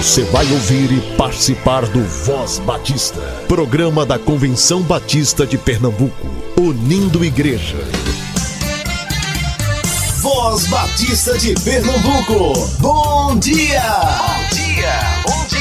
Você vai ouvir e participar do Voz Batista, programa da Convenção Batista de Pernambuco, unindo igreja. Voz Batista de Pernambuco, bom dia! Bom dia, bom dia!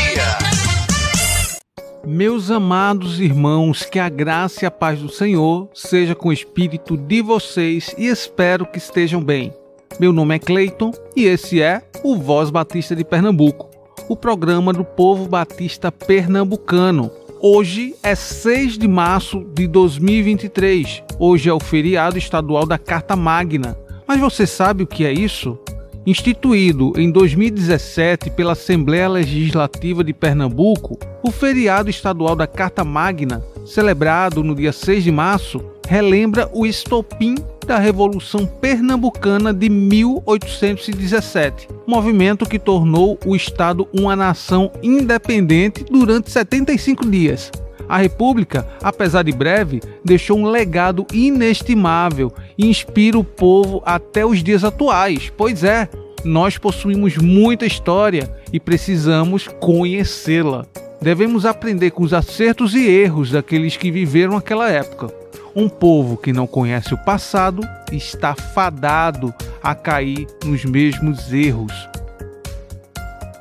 Meus amados irmãos, que a graça e a paz do Senhor seja com o espírito de vocês e espero que estejam bem. Meu nome é Cleiton e esse é o Voz Batista de Pernambuco, o programa do povo batista pernambucano. Hoje é 6 de março de 2023. Hoje é o feriado estadual da Carta Magna. Mas você sabe o que é isso? Instituído em 2017 pela Assembleia Legislativa de Pernambuco, o feriado estadual da Carta Magna, celebrado no dia 6 de março, relembra o estopim da Revolução Pernambucana de 1817, movimento que tornou o Estado uma nação independente durante 75 dias. A República, apesar de breve, deixou um legado inestimável e inspira o povo até os dias atuais. Pois é, nós possuímos muita história e precisamos conhecê-la. Devemos aprender com os acertos e erros daqueles que viveram aquela época. Um povo que não conhece o passado está fadado a cair nos mesmos erros.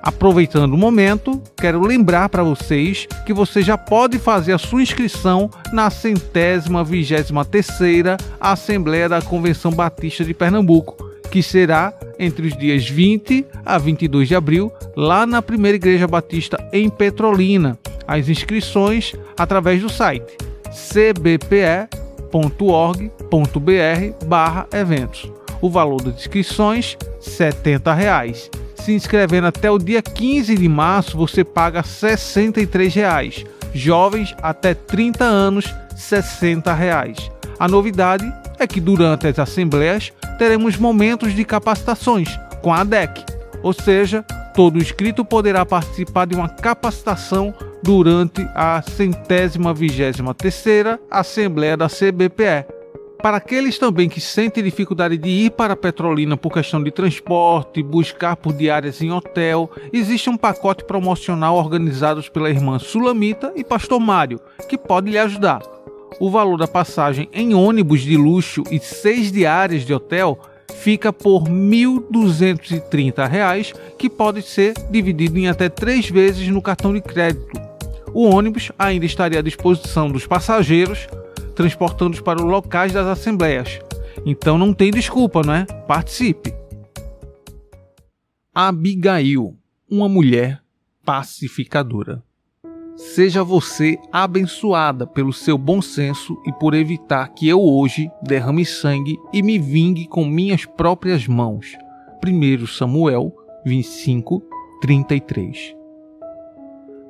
Aproveitando o momento, quero lembrar para vocês que você já pode fazer a sua inscrição na 123ª Assembleia da Convenção Batista de Pernambuco, que será entre os dias 20 a 22 de abril, lá na Primeira Igreja Batista em Petrolina. As inscrições através do site cbpe.org.br/eventos. O valor das inscrições R$ 70,00. Se inscrevendo até o dia 15 de março, você paga R$ 63,00. Jovens até 30 anos, R$ 60,00. A novidade é que durante as assembleias teremos momentos de capacitações com a ADEC, ou seja, todo inscrito poderá participar de uma capacitação durante a 123ª Assembleia da CBPE. Para aqueles também que sentem dificuldade de ir para Petrolina por questão de transporte, buscar por diárias em hotel, existe um pacote promocional organizado pela irmã Sulamita e pastor Mário, que pode lhe ajudar. O valor da passagem em ônibus de luxo e 6 diárias de hotel fica por R$ 1.230, que pode ser dividido em até 3 vezes no cartão de crédito. O ônibus ainda estaria à disposição dos passageiros, transportando-os para os locais das assembleias. Então não tem desculpa, não é? Participe! Abigail, uma mulher pacificadora. Seja você abençoada pelo seu bom senso e por evitar que eu hoje derrame sangue e me vingue com minhas próprias mãos. 1 Samuel 25, 33.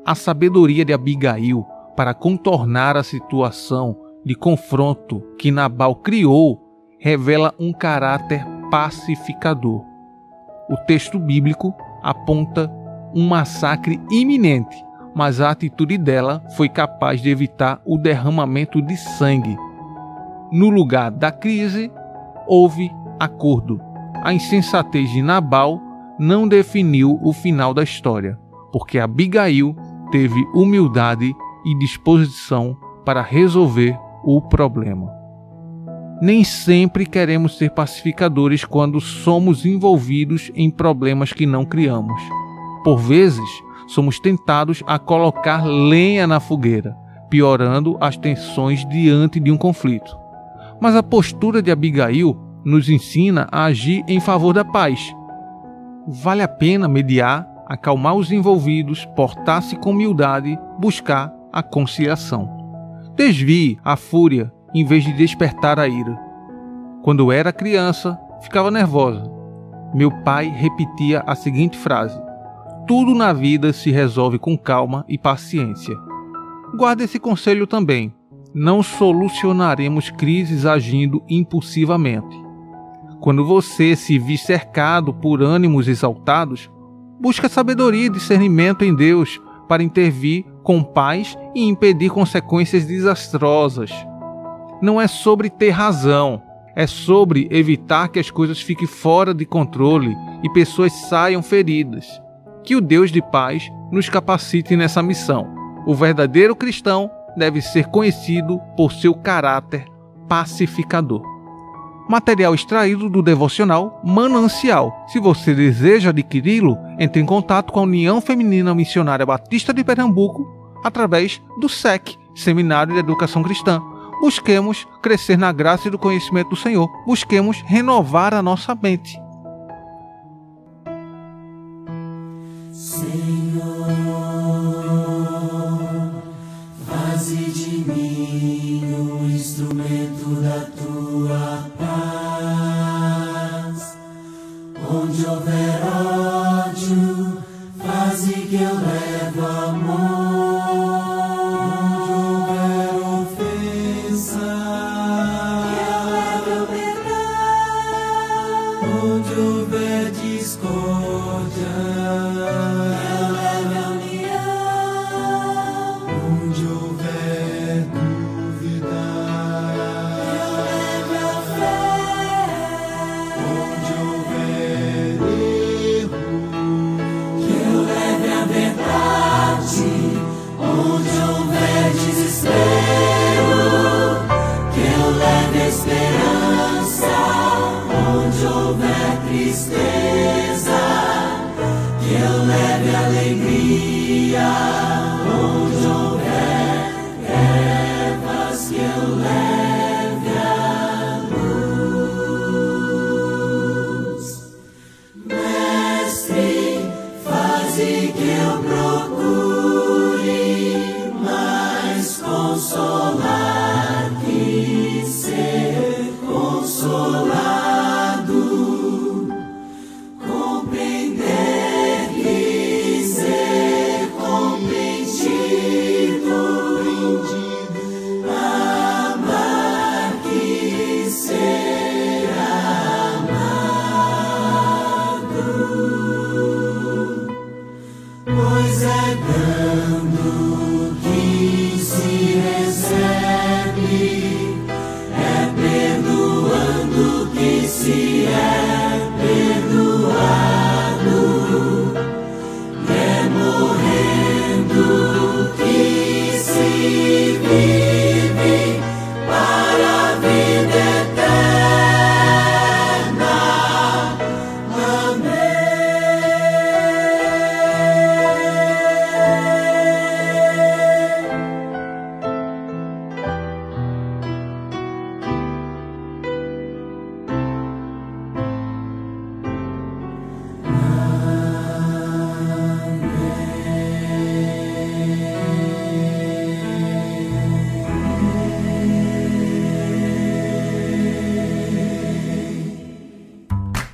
A sabedoria de Abigail para contornar a situação de confronto que Nabal criou revela um caráter pacificador. O texto bíblico aponta um massacre iminente, mas a atitude dela foi capaz de evitar o derramamento de sangue. No lugar da crise, houve acordo. A insensatez de Nabal não definiu o final da história, porque Abigail teve humildade e disposição para resolver o problema. Nem sempre queremos ser pacificadores quando somos envolvidos em problemas que não criamos. Por vezes, somos tentados a colocar lenha na fogueira, piorando as tensões diante de um conflito. Mas a postura de Abigail nos ensina a agir em favor da paz. Vale a pena mediar, acalmar os envolvidos, portar-se com humildade, buscar a conciliação. Desvie a fúria em vez de despertar a ira. Quando eu era criança, ficava nervosa. Meu pai repetia a seguinte frase: tudo na vida se resolve com calma e paciência. Guarde esse conselho também. Não solucionaremos crises agindo impulsivamente. Quando você se vir cercado por ânimos exaltados, busque sabedoria e discernimento em Deus para intervir com paz e impedir consequências desastrosas. Não é sobre ter razão. É sobre evitar que as coisas fiquem fora de controle e pessoas saiam feridas. Que o Deus de paz nos capacite nessa missão. O verdadeiro cristão deve ser conhecido por seu caráter pacificador. Material extraído do devocional Manancial. Se você deseja adquiri-lo, entre em contato com a União Feminina Missionária Batista de Pernambuco através do SEC, Seminário de Educação Cristã. Busquemos crescer na graça e do conhecimento do Senhor. Busquemos renovar a nossa mente. Senhor, faze de mim um instrumento da tua paz. Onde houver ódio, faze que eu levo amor.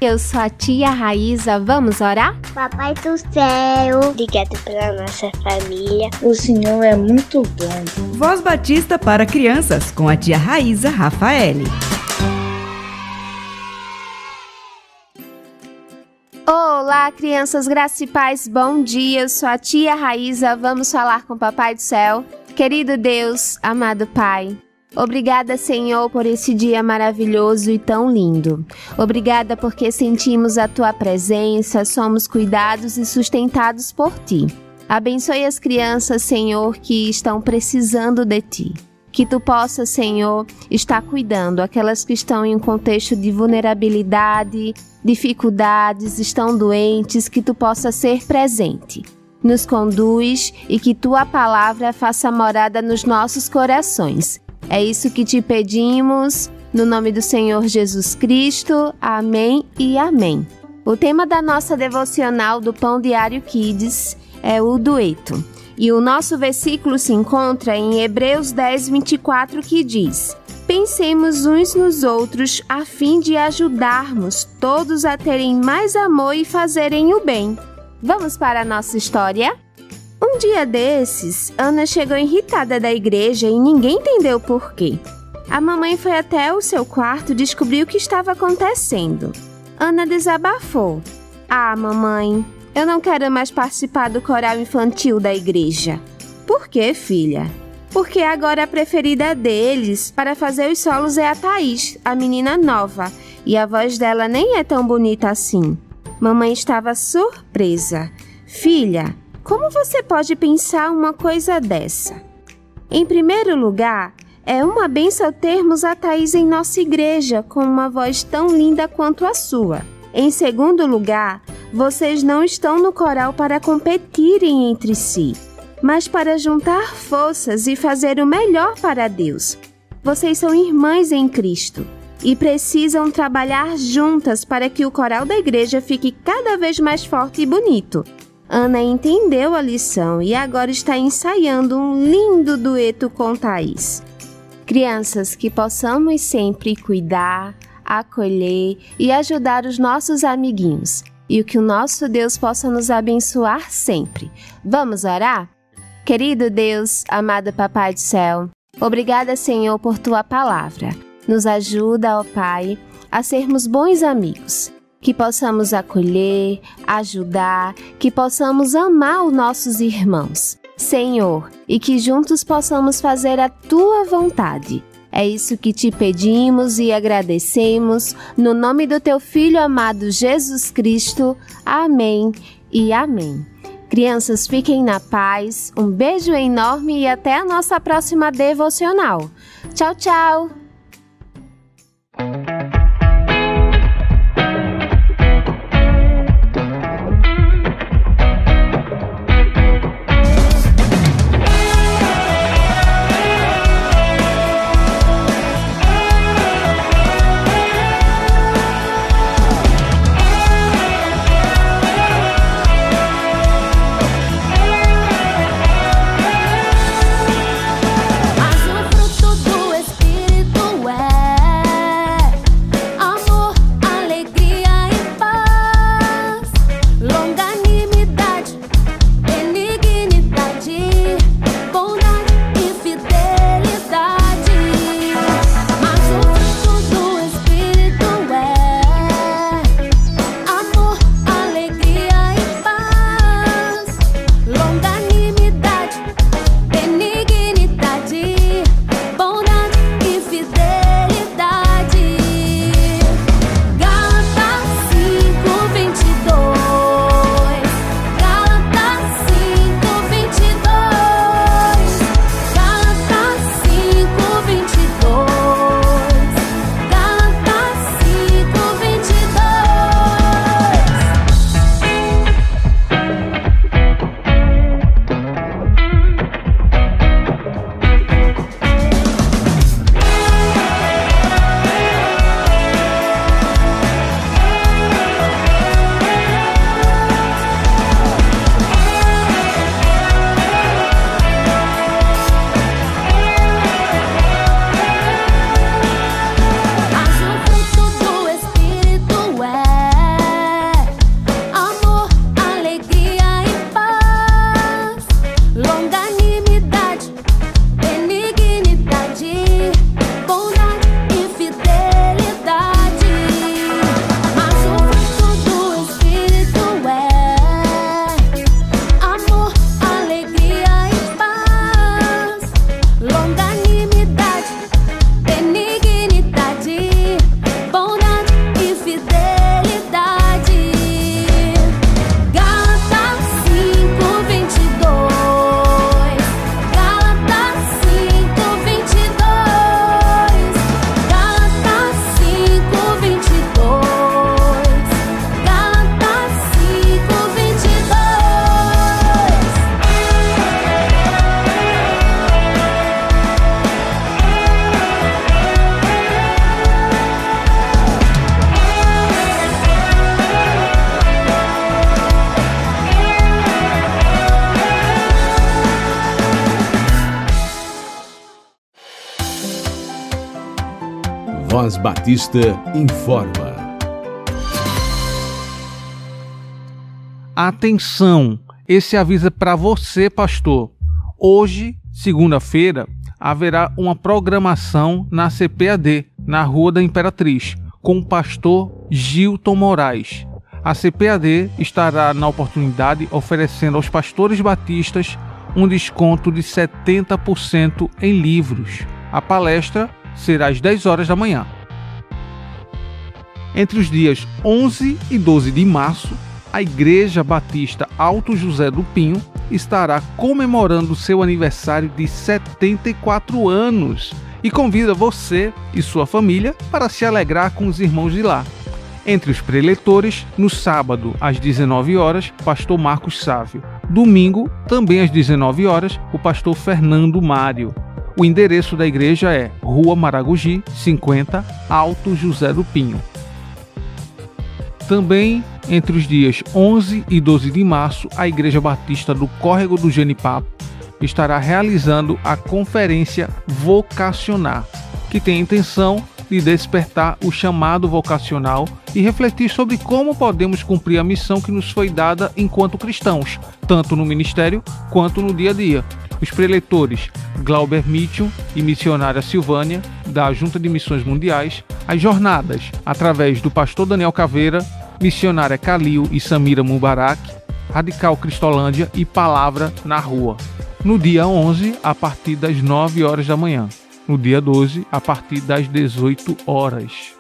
Eu sou a tia Raíssa, vamos orar? Papai do céu, obrigado pela nossa família. O Senhor é muito bom. Voz Batista para crianças, com a tia Raíssa Rafael. Olá, crianças, graça e paz, bom dia. Eu sou a tia Raíssa, vamos falar com o Papai do céu. Querido Deus, amado Pai, obrigada, Senhor, por esse dia maravilhoso e tão lindo. Obrigada porque sentimos a Tua presença, somos cuidados e sustentados por Ti. Abençoe as crianças, Senhor, que estão precisando de Ti. Que Tu possa, Senhor, estar cuidando aquelas que estão em um contexto de vulnerabilidade, dificuldades, estão doentes, que Tu possa ser presente. Nos conduz e que Tua palavra faça morada nos nossos corações. É isso que te pedimos, no nome do Senhor Jesus Cristo, amém e amém. O tema da nossa devocional do Pão Diário Kids é o dueto. E o nosso versículo se encontra em Hebreus 10:24, que diz: pensemos uns nos outros a fim de ajudarmos todos a terem mais amor e fazerem o bem. Vamos para a nossa história? Um dia desses, Ana chegou irritada da igreja e ninguém entendeu por quê. A mamãe foi até o seu quarto e descobriu o que estava acontecendo. Ana desabafou. Ah, mamãe, eu não quero mais participar do coral infantil da igreja. Por quê, filha? Porque agora a preferida deles para fazer os solos é a Thaís, a menina nova, e a voz dela nem é tão bonita assim. Mamãe estava surpresa. Filha, como você pode pensar uma coisa dessa? Em primeiro lugar, é uma benção termos a Thaís em nossa igreja com uma voz tão linda quanto a sua. Em segundo lugar, vocês não estão no coral para competirem entre si, mas para juntar forças e fazer o melhor para Deus. Vocês são irmãs em Cristo e precisam trabalhar juntas para que o coral da igreja fique cada vez mais forte e bonito. Ana entendeu a lição e agora está ensaiando um lindo dueto com Thaís. Crianças, que possamos sempre cuidar, acolher e ajudar os nossos amiguinhos. E que o nosso Deus possa nos abençoar sempre. Vamos orar? Querido Deus, amado Papai do Céu, obrigada, Senhor, por Tua palavra. Nos ajuda, ó Pai, a sermos bons amigos. Que possamos acolher, ajudar, que possamos amar os nossos irmãos, Senhor, e que juntos possamos fazer a Tua vontade. É isso que Te pedimos e agradecemos, no nome do Teu Filho amado Jesus Cristo. Amém e amém. Crianças, fiquem na paz, um beijo enorme e até a nossa próxima devocional. Tchau, tchau! Voz Batista informa. Atenção, esse aviso é para você, pastor. Hoje, segunda-feira, haverá uma programação na CPAD, na Rua da Imperatriz, com o pastor Gilton Moraes. A CPAD estará, na oportunidade, oferecendo aos pastores batistas um desconto de 70% em livros. A palestra será às 10 horas da manhã. Entre os dias 11 e 12 de março, a Igreja Batista Alto José do Pinho estará comemorando seu aniversário de 74 anos e convida você e sua família para se alegrar com os irmãos de lá. Entre os preletores, no sábado, às 19 horas, pastor Marcos Sávio. Domingo, também às 19 horas, o pastor Fernando Mário. O endereço da igreja é Rua Maragogi, 50, Alto José do Pinho. Também, entre os dias 11 e 12 de março, a Igreja Batista do Córrego do Genipapo estará realizando a Conferência Vocacionar, que tem a intenção de despertar o chamado vocacional e refletir sobre como podemos cumprir a missão que nos foi dada enquanto cristãos, tanto no ministério quanto no dia a dia. Os preletores Glauber Mitchell e missionária Silvânia, da Junta de Missões Mundiais, as jornadas através do pastor Daniel Caveira, missionária Kalil e Samira Mubarak, Radical Cristolândia e Palavra na Rua. No dia 11, a partir das 9 horas da manhã. No dia 12, a partir das 18 horas.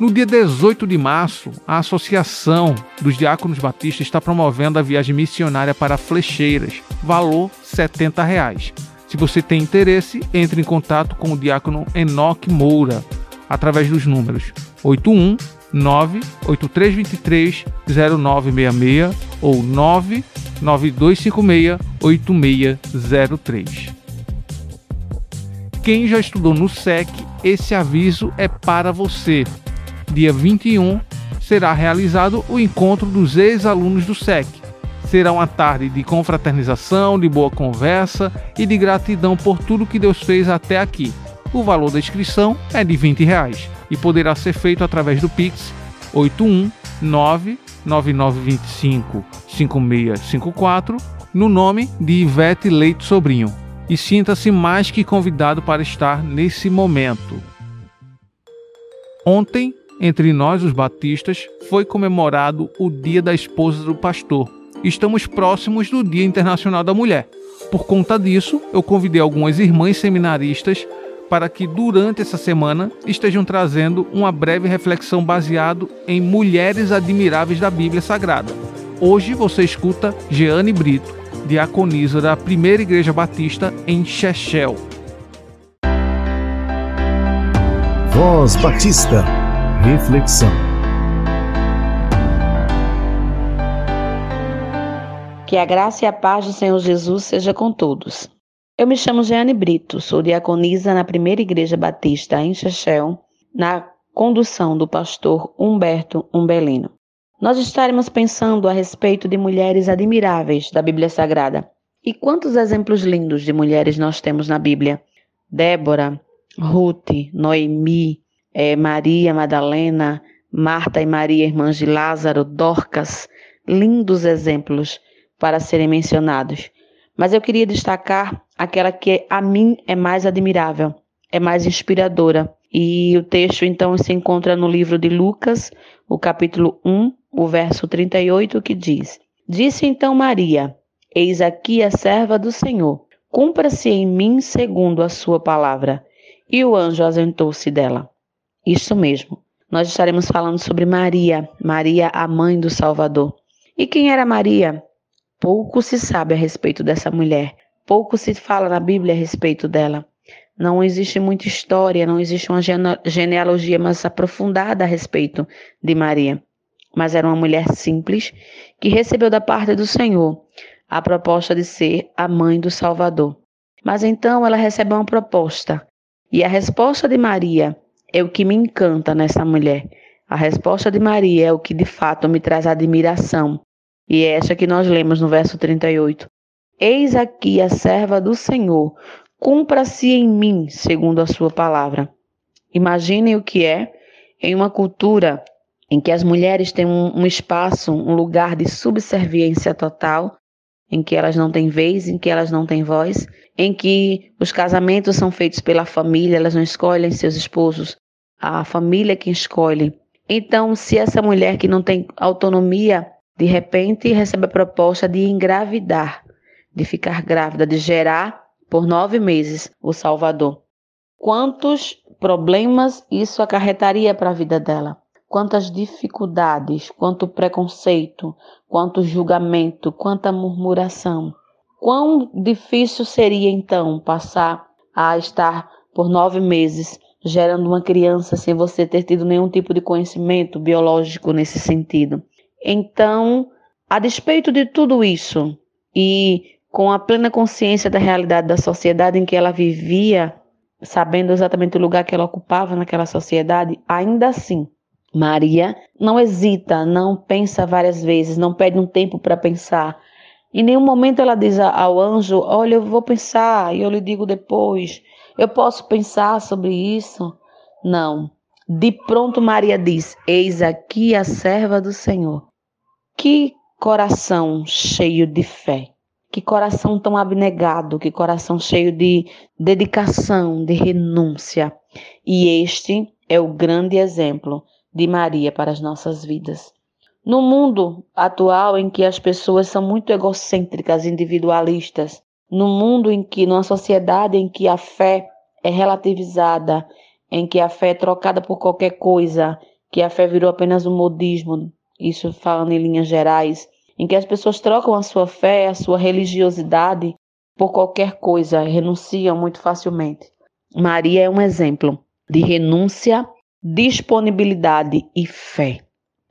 No dia 18 de março, a Associação dos Diáconos Batista está promovendo a viagem missionária para Flecheiras, valor R$ 70. Se você tem interesse, entre em contato com o diácono Enoque Moura, através dos números 819-8323-0966 ou 99256-8603. Quem já estudou no SEC, esse aviso é para você. Dia 21 será realizado o encontro dos ex-alunos do SEC. Será uma tarde de confraternização, de boa conversa e de gratidão por tudo que Deus fez até aqui. O valor da inscrição é de R$ 20 e poderá ser feito através do Pix 819-9925-5654 no nome de Ivete Leite Sobrinho. E sinta-se mais que convidado para estar nesse momento. Ontem, entre nós os batistas, foi comemorado o Dia da Esposa do Pastor. Estamos próximos do Dia Internacional da Mulher. Por conta disso, eu convidei algumas irmãs seminaristas para que durante essa semana estejam trazendo uma breve reflexão baseada em mulheres admiráveis da Bíblia Sagrada. Hoje você escuta Jeane Brito, diaconisa da Primeira Igreja Batista em Chechel. Voz Batista, reflexão. Que a graça e a paz do Senhor Jesus seja com todos. Eu me chamo Jeane Brito, sou diaconisa na Primeira Igreja Batista em Chechel, na condução do pastor Humberto Umbelino. Nós estaremos pensando a respeito de mulheres admiráveis da Bíblia Sagrada. E quantos exemplos lindos de mulheres nós temos na Bíblia? Débora, Ruth, Noemi, Maria Madalena, Marta e Maria, irmãs de Lázaro, Dorcas. Lindos exemplos para serem mencionados. Mas eu queria destacar aquela que a mim é mais admirável, é mais inspiradora. E o texto então se encontra no livro de Lucas, o capítulo 1, o verso 38, que diz: Disse então Maria, eis aqui a serva do Senhor, cumpra-se em mim segundo a sua palavra. E o anjo ausentou-se dela. Isso mesmo, nós estaremos falando sobre Maria, Maria a mãe do Salvador. E quem era Maria? Pouco se sabe a respeito dessa mulher, pouco se fala na Bíblia a respeito dela. Não existe muita história, não existe uma genealogia mais aprofundada a respeito de Maria. Mas era uma mulher simples que recebeu da parte do Senhor a proposta de ser a mãe do Salvador. Mas então ela recebeu uma proposta. E a resposta de Maria é o que me encanta nessa mulher. A resposta de Maria é o que de fato me traz admiração. E é essa que nós lemos no verso 38. Eis aqui a serva do Senhor, cumpra-se em mim, segundo a sua palavra. Imaginem o que é em uma cultura em que as mulheres têm um espaço, um lugar de subserviência total, em que elas não têm vez, em que elas não têm voz, em que os casamentos são feitos pela família, elas não escolhem seus esposos, a família é quem escolhe. Então, se essa mulher que não tem autonomia, de repente recebe a proposta de engravidar, de ficar grávida, de gerar por 9 meses, o Salvador. Quantos problemas isso acarretaria para a vida dela? Quantas dificuldades, quanto preconceito, quanto julgamento, quanta murmuração. Quão difícil seria, então, passar a estar por 9 meses gerando uma criança sem você ter tido nenhum tipo de conhecimento biológico nesse sentido. Então, a despeito de tudo isso, e com a plena consciência da realidade da sociedade em que ela vivia, sabendo exatamente o lugar que ela ocupava naquela sociedade, ainda assim, Maria não hesita, não pensa várias vezes, não pede um tempo para pensar. Em nenhum momento ela diz ao anjo, olha, eu vou pensar e eu lhe digo depois, eu posso pensar sobre isso? Não. De pronto Maria diz, eis aqui a serva do Senhor. Que coração cheio de fé, que coração tão abnegado, que coração cheio de dedicação, de renúncia. E este é o grande exemplo de Maria para as nossas vidas. No mundo atual em que as pessoas são muito egocêntricas, individualistas, no mundo em que, numa sociedade em que a fé é relativizada, em que a fé é trocada por qualquer coisa, que a fé virou apenas um modismo, isso falando em linhas gerais, em que as pessoas trocam a sua fé, a sua religiosidade por qualquer coisa, renunciam muito facilmente. Maria é um exemplo de renúncia, disponibilidade e fé.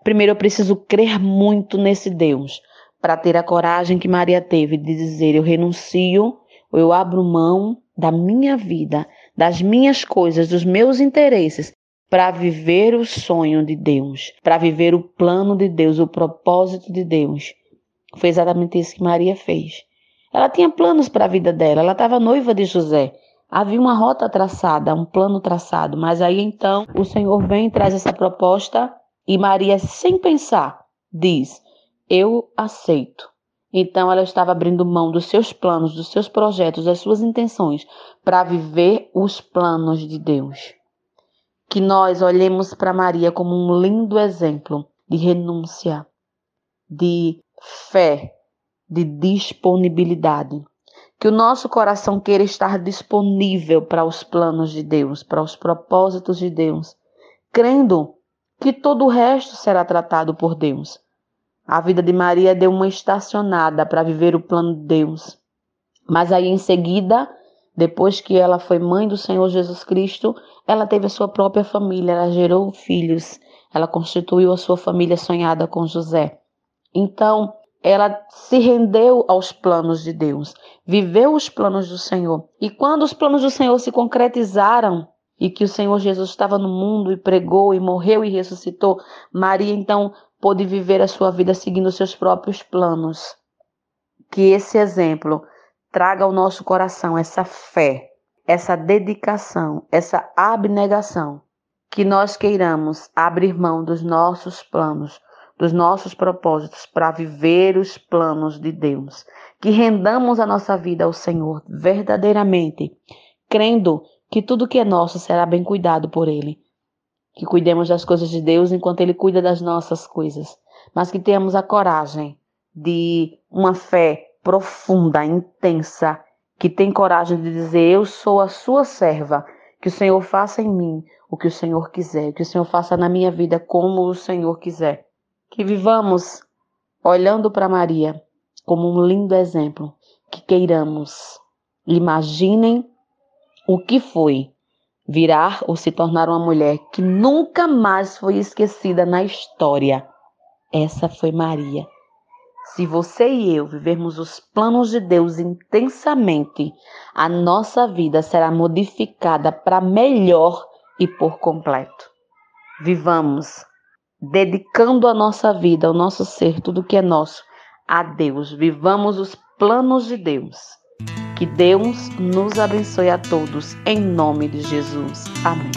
Primeiro eu preciso crer muito nesse Deus para ter a coragem que Maria teve de dizer eu renuncio, ou eu abro mão da minha vida, das minhas coisas, dos meus interesses para viver o sonho de Deus, para viver o plano de Deus, o propósito de Deus. Foi exatamente isso que Maria fez. Ela tinha planos para a vida dela, ela estava noiva de José. Havia uma rota traçada, um plano traçado, mas aí então o Senhor vem e traz essa proposta e Maria, sem pensar, diz, eu aceito. Então ela estava abrindo mão dos seus planos, dos seus projetos, das suas intenções, para viver os planos de Deus. Que nós olhemos para Maria como um lindo exemplo de renúncia, de fé, de disponibilidade. Que o nosso coração queira estar disponível para os planos de Deus, para os propósitos de Deus, crendo que todo o resto será tratado por Deus. A vida de Maria deu uma estacionada para viver o plano de Deus. Mas aí em seguida, depois que ela foi mãe do Senhor Jesus Cristo, ela teve a sua própria família, ela gerou filhos, ela constituiu a sua família sonhada com José. Então, ela se rendeu aos planos de Deus, viveu os planos do Senhor. E quando os planos do Senhor se concretizaram e que o Senhor Jesus estava no mundo e pregou e morreu e ressuscitou, Maria então pôde viver a sua vida seguindo os seus próprios planos. Que esse exemplo traga ao nosso coração essa fé, essa dedicação, essa abnegação. Que nós queiramos abrir mão dos nossos planos, dos nossos propósitos para viver os planos de Deus. Que rendamos a nossa vida ao Senhor verdadeiramente, crendo que tudo que é nosso será bem cuidado por Ele. Que cuidemos das coisas de Deus enquanto Ele cuida das nossas coisas, mas que tenhamos a coragem de uma fé profunda, intensa, que tem coragem de dizer, eu sou a sua serva, que o Senhor faça em mim o que o Senhor quiser, que o Senhor faça na minha vida como o Senhor quiser. Que vivamos olhando para Maria como um lindo exemplo, que queiramos. Imaginem o que foi virar ou se tornar uma mulher que nunca mais foi esquecida na história. Essa foi Maria. Se você e eu vivermos os planos de Deus intensamente, a nossa vida será modificada para melhor e por completo. Vivamos dedicando a nossa vida, o nosso ser, tudo que é nosso, a Deus. Vivamos os planos de Deus. Que Deus nos abençoe a todos, em nome de Jesus. Amém.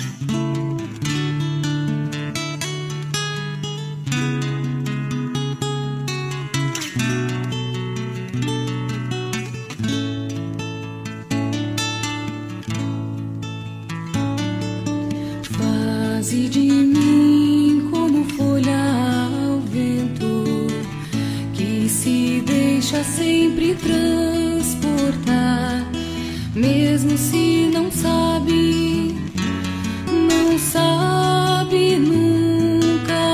Faze de mim sempre transportar, mesmo se não sabe nunca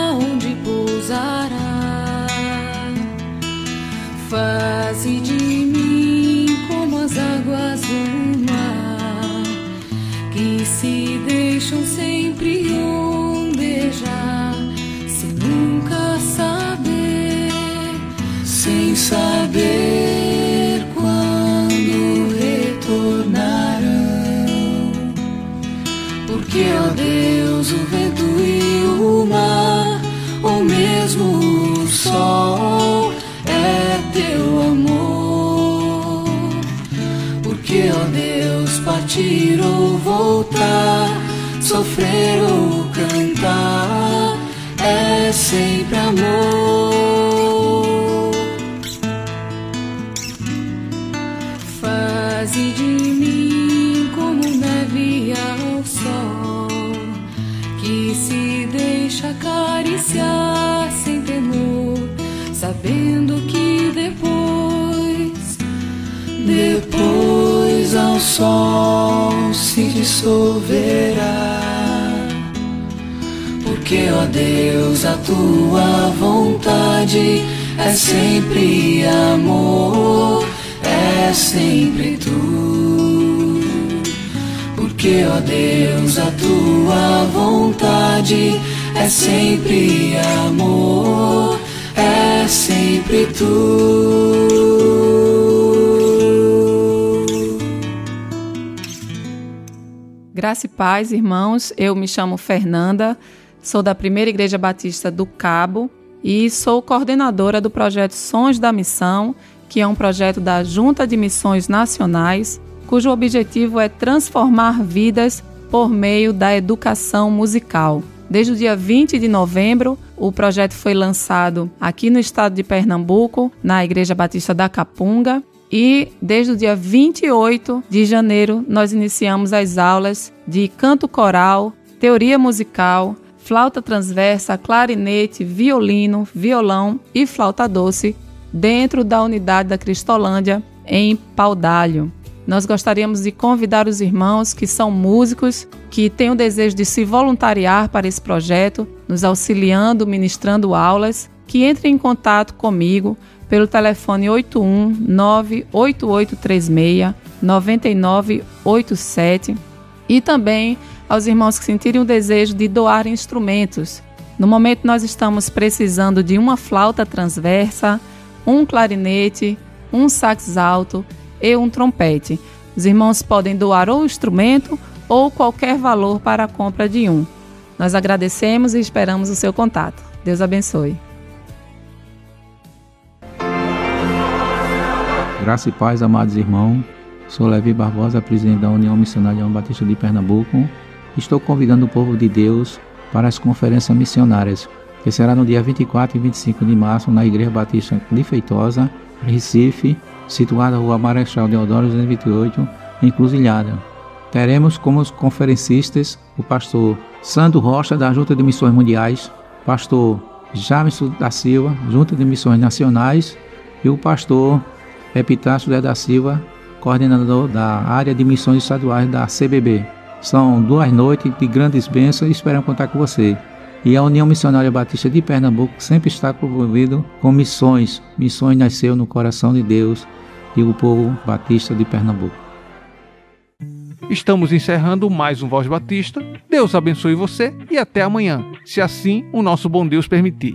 Faze de mim como as águas do mar, que se deixam sempre ondejar, sem nunca saber, sem saber quando retornarão. Porque, ó Deus, o vento e o mar, ou mesmo o sol, teu amor. Porque, ó Deus, partir ou voltar, sofrer ou cantar, é sempre amor. Faze de mim como neve ao sol, que se deixa acariciar sem temor, sabendo que depois ao sol se dissolverá. Porque, ó Deus, a tua vontade é sempre amor, é sempre tu. Porque, ó Deus, a tua vontade é sempre amor, é sempre tu. Graça e paz, irmãos. Eu me chamo Fernanda, sou da Primeira Igreja Batista do Cabo e sou coordenadora do projeto Sons da Missão, que é um projeto da Junta de Missões Nacionais, cujo objetivo é transformar vidas por meio da educação musical. Desde o dia 20 de novembro, o projeto foi lançado aqui no estado de Pernambuco, na Igreja Batista da Capunga. E desde o dia 28 de janeiro, nós iniciamos as aulas de canto coral, teoria musical, flauta transversa, clarinete, violino, violão e flauta doce dentro da unidade da Cristolândia, em Paudalho. Nós gostaríamos de convidar os irmãos que são músicos, que têm o desejo de se voluntariar para esse projeto, nos auxiliando, ministrando aulas, que entrem em contato comigo pelo telefone 819-8836-9987 e também aos irmãos que sentirem o desejo de doar instrumentos. No momento nós estamos precisando de uma flauta transversa, um clarinete, um sax alto e um trompete. Os irmãos podem doar ou instrumento ou qualquer valor para a compra de um. Nós agradecemos e esperamos o seu contato. Deus abençoe. Graça e paz, amados irmãos. Sou Levi Barbosa, presidente da União Missionária Batista de Pernambuco. Estou convidando o povo de Deus para as conferências missionárias, que será no dia 24 e 25 de março, na Igreja Batista de Feitosa, Recife, situada na Rua Marechal Deodoro 228, em Cruzilhada. Teremos como conferencistas o pastor Sandro Rocha, da Junta de Missões Mundiais, pastor Jameson da Silva, Junta de Missões Nacionais, e o pastor Epitácio da Silva, coordenador da área de missões estaduais da CBB. São 2 noites de grandes bênçãos e esperamos contar com você. E a União Missionária Batista de Pernambuco sempre está envolvida com missões. Missões nasceu no coração de Deus e o povo batista de Pernambuco. Estamos encerrando mais um Voz Batista. Deus abençoe você e até amanhã, se assim o nosso bom Deus permitir.